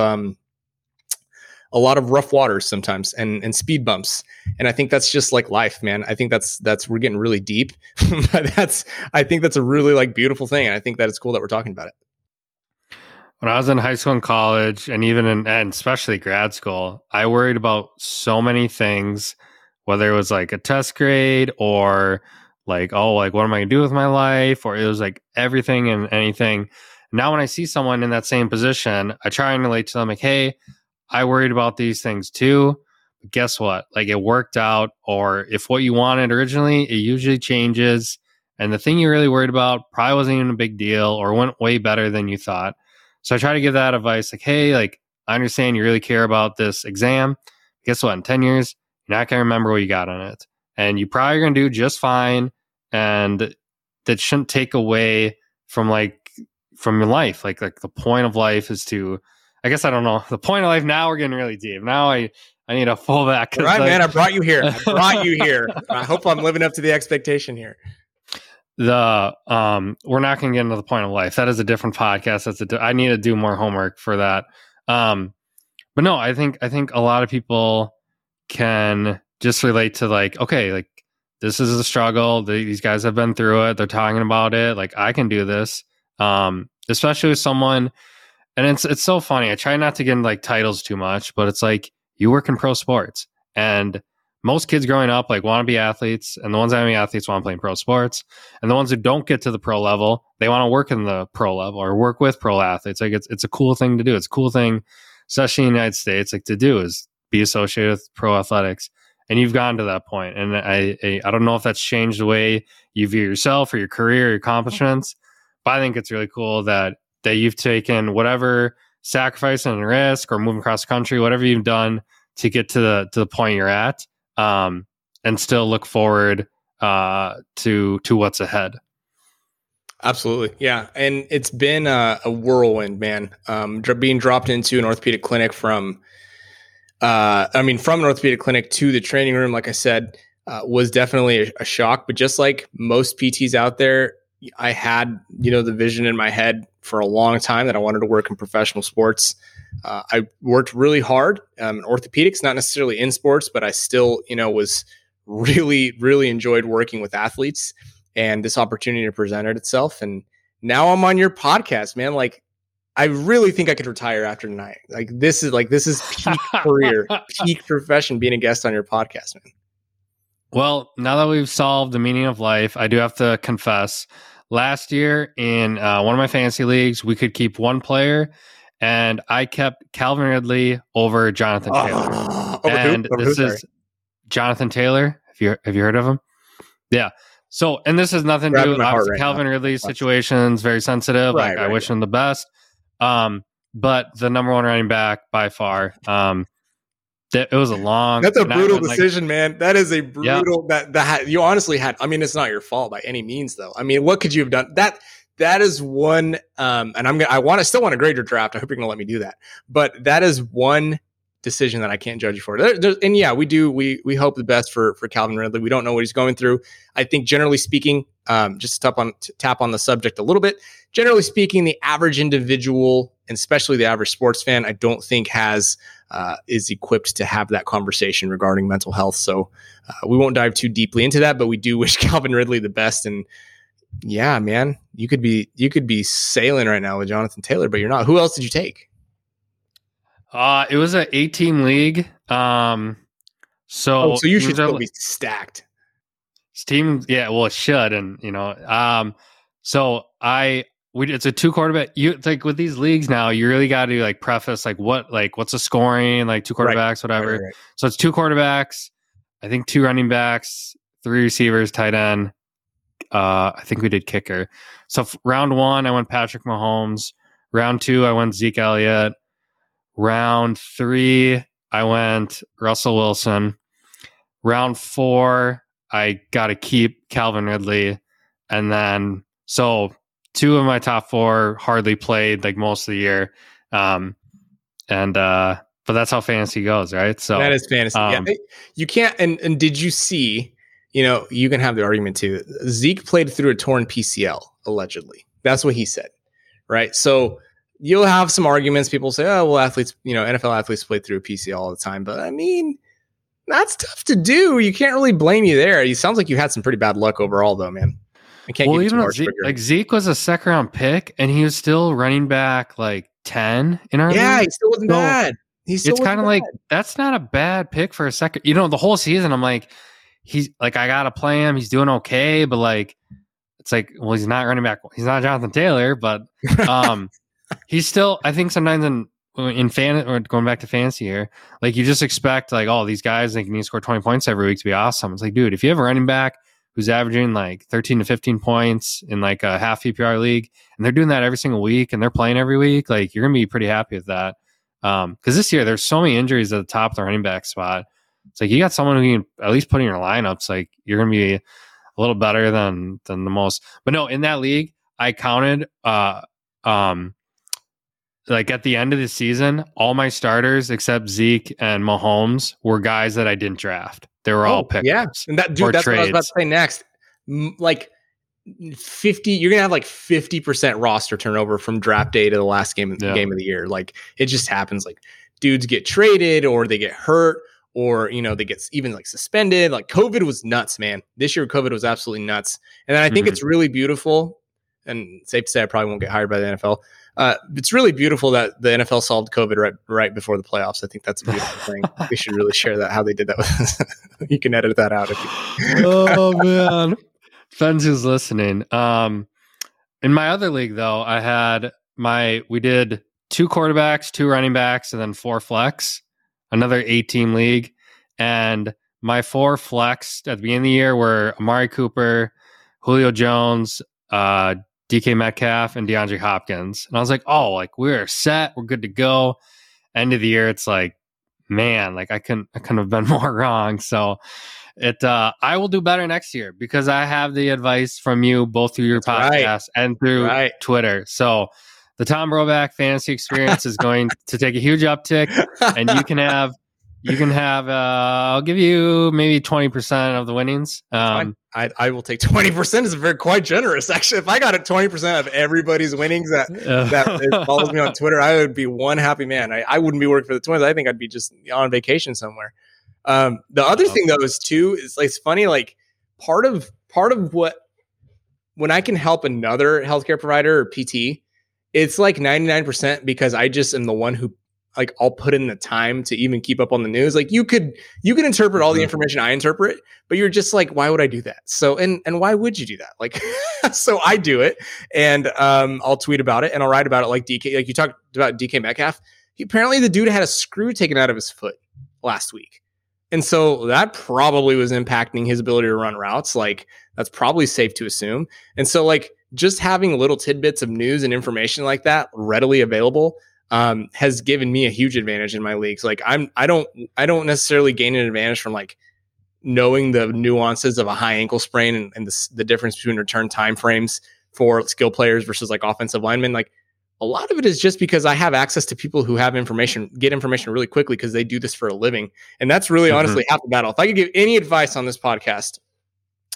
rough waters sometimes and speed bumps. And I think that's just like life, man. I think that's we're getting really deep, but I think that's a really like beautiful thing. And I think that it's cool that we're talking about it. When I was in high school and college and even and especially grad school, I worried about so many things, whether it was like a test grade or like, oh, like what am I gonna do with my life? Or it was like everything and anything. Now when I see someone in that same position, I try and relate to them like, hey, I worried about these things too. But guess what? Like it worked out, or if what you wanted originally, it usually changes. And the thing you really worried about probably wasn't even a big deal or went way better than you thought. So I try to give that advice like, hey, like I understand you really care about this exam. Guess what? In 10 years, you're not going to remember what you got on it. And you probably are going to do just fine. And that shouldn't take away from your life. Like the point of life is to, I guess I don't know. The point of life, now we're getting really deep. Now I need a fullback. All right, man. I brought you here. I hope I'm living up to the expectation here. We're not going to get into the point of life. That is a different podcast. I need to do more homework for that. But no, I think a lot of people can just relate to like, okay, like this is a struggle. These guys have been through it. They're talking about it. Like I can do this. Especially with someone. And it's so funny. I try not to get into like titles too much, but it's like you work in pro sports, and most kids growing up like want to be athletes, and the ones that want to be athletes want to play in pro sports, and the ones who don't get to the pro level, they want to work in the pro level or work with pro athletes. Like it's a cool thing to do. It's a cool thing, especially in the United States, like to do is be associated with pro athletics. And you've gotten to that point. And I don't know if that's changed the way you view yourself or your career, or your accomplishments, but I think it's really cool that you've taken whatever sacrifice and risk or moving across the country, whatever you've done to get to the point you're at, and still look forward to what's ahead. Absolutely. Yeah. And it's been a whirlwind, man. Being dropped into an orthopedic clinic from an orthopedic clinic to the training room, like I said, was definitely a shock. But just like most PTs out there, I had, the vision in my head for a long time that I wanted to work in professional sports. I worked really hard in orthopedics, not necessarily in sports, but I still, was really, really enjoyed working with athletes, and this opportunity presented itself. And now I'm on your podcast, man. Like, I really think I could retire after tonight. Like, this is peak career, peak profession, being a guest on your podcast, man. Well, now that we've solved the meaning of life, I do have to confess, last year in one of my fantasy leagues, we could keep one player, and I kept Calvin Ridley over Jonathan Taylor. This is Jonathan Taylor. Have you heard of him? Yeah. So, and this has nothing to do with Calvin Ridley's situation is very sensitive. Right, I wish him the best. But the number one running back by far. It was a long... That's a brutal decision, man. That is a brutal... Yeah. That you honestly had... I mean, it's not your fault by any means, though. I mean, what could you have done? That is one... and I still want to grade your draft. I hope you're going to let me do that. But that is one decision that I can't judge you for. And yeah, we do. We hope the best for Calvin Ridley. We don't know what he's going through. I think generally speaking, just to tap on the subject a little bit, generally speaking, the average individual, and especially the average sports fan, I don't think is equipped to have that conversation regarding mental health. So we won't dive too deeply into that, but we do wish Calvin Ridley the best. And yeah, man, you could be sailing right now with Jonathan Taylor, but you're not. Who else did you take? It was an 8-team league. So you should still be stacked. Team, yeah. Well, it should, and So it's a 2-quarterback. You like with these leagues now, you really got to like preface like what's the scoring, like 2 quarterbacks, right, whatever. Right. So it's 2 quarterbacks, I think 2 running backs, 3 receivers, tight end. I think we did kicker. So round 1, I went Patrick Mahomes. Round 2, I went Zeke Elliott. Round 3, I went Russell Wilson. Round 4, I got to keep Calvin Ridley. And then, so 2 of my top 4 hardly played like most of the year. But that's how fantasy goes, right? So that is fantasy. Yeah. You can't, and did you see you know, you can have the argument too. Zeke played through a torn PCL, allegedly. That's what he said, right? So you'll have some arguments. People say, oh, well, athletes, you know, NFL athletes play through PCL all the time. But I mean, that's tough to do. You can't really blame you there. It sounds like you had some pretty bad luck overall, though, man. I can't give you too much figure. Like Zeke was a second round pick, and he was still running back like 10 in our league. He still wasn't bad. It's kind of like, that's not a bad pick for a second. You know, the whole season, I'm like, he's like, I got to play him. He's doing okay. But like, it's like, well, he's not running back. He's not Jonathan Taylor, but he's still, I think sometimes in fan or going back to fantasy here, like you just expect like, oh, these guys, they can score 20 points every week to be awesome. It's like, dude, if you have a running back who's averaging like 13 to 15 points in like a half PPR league, and they're doing that every single week and they're playing every week, like you're going to be pretty happy with that. Because this year there's so many injuries at the top of the running back spot. It's like you got someone who you can at least put in your lineups, like you're going to be a little better than the most. But no, in that league, I counted like at the end of the season, all my starters except Zeke and Mahomes were guys that I didn't draft. They were all pickups. Yeah, and that dude, that's trades. What I was about to say next. Like 50, you're gonna have like 50% roster turnover from draft day to the last game of the year. Like it just happens. Like dudes get traded or they get hurt or you know they get even like suspended. Like COVID was nuts, man. This year COVID was absolutely nuts. And I think it's really beautiful. And safe to say, I probably won't get hired by the NFL. It's really beautiful that the NFL solved COVID right before the playoffs. I think that's a beautiful thing. They should really share that, how they did that with us. You can edit that out. Oh, man. Depends who's listening. In my other league, though, I had we did 2 quarterbacks, 2 running backs, and then 4 flex, another 8-team league. And my 4 flex at the beginning of the year were Amari Cooper, Julio Jones, DK Metcalf and DeAndre Hopkins. And I was like, oh, like we're set. We're good to go. End of the year. It's like, man, like I couldn't have been more wrong. So I will do better next year because I have the advice from you both through your podcast and through Twitter. So the Tom Brobeck fantasy experience is going to take a huge uptick and you can have I'll give you maybe 20% of the winnings. I will take 20% is very quite generous. Actually, if I got it 20% of everybody's winnings that follows me on Twitter, I would be one happy man. I wouldn't be working for the Twins. I think I'd be just on vacation somewhere. The other thing though is too, is like, it's funny, like part of what, when I can help another healthcare provider or PT, it's like 99% because I just am the one who, like, I'll put in the time to even keep up on the news. Like you could interpret all the information I interpret, but you're just like, why would I do that? So, and why would you do that? Like, so I do it and, I'll tweet about it and I'll write about it. Like DK, like you talked about DK Metcalf. Apparently the dude had a screw taken out of his foot last week. And so that probably was impacting his ability to run routes. Like that's probably safe to assume. And so like just having little tidbits of news and information like that readily available has given me a huge advantage in my leagues. Like I don't necessarily gain an advantage from like knowing the nuances of a high ankle sprain and the difference between return timeframes for skill players versus like offensive linemen. Like a lot of it is just because I have access to people who have information, get information really quickly because they do this for a living. And that's really honestly half the battle. If I could give any advice on this podcast,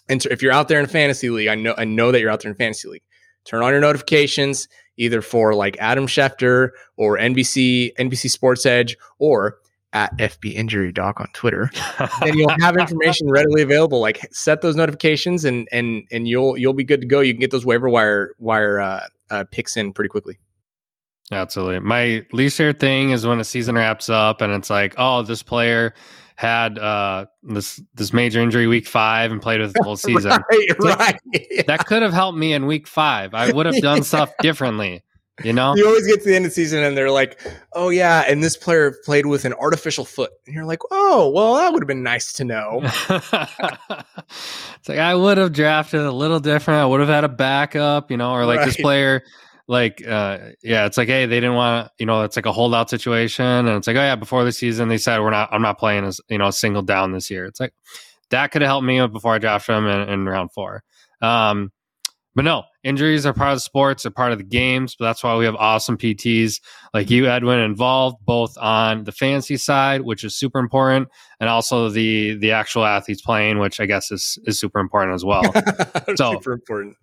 and if you're out there in fantasy league, I know that you're out there in fantasy league. Turn on your notifications, either for like Adam Schefter or NBC Sports Edge or at FB Injury Doc on Twitter. And you'll have information readily available. Like set those notifications and you'll be good to go. You can get those waiver wire picks in pretty quickly. Absolutely. My least favorite thing is when a season wraps up and it's like, oh, this player had this major injury week 5 and played with the whole season. Right. Yeah. That could have helped me in week 5. I would have done stuff differently. You know, you always get to the end of the season and they're like, oh, yeah. And this player played with an artificial foot. And you're like, oh, well, that would have been nice to know. It's like I would have drafted a little different. I would have had a backup, you know, or like this player. Like, yeah, it's like, hey, they didn't want to, you know, it's like a holdout situation. And it's like, oh, yeah, before the season, they said, I'm not playing as, you know, a single down this year. It's like that could have helped me before I drafted him in round 4. But no, injuries are part of sports, they're part of the games, but that's why we have awesome PTs like you, Edwin, involved both on the fantasy side, which is super important, and also the actual athletes playing, which I guess is super important as well. So, super important.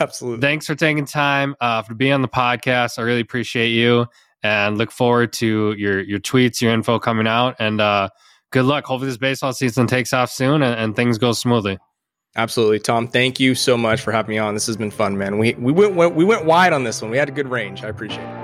Absolutely. Thanks for taking time for being on the podcast. I really appreciate you and look forward to your tweets, your info coming out, and good luck. Hopefully this baseball season takes off soon and things go smoothly. Absolutely. Tom, thank you so much for having me on. This has been fun, man. We went wide on this one. We had a good range. I appreciate it.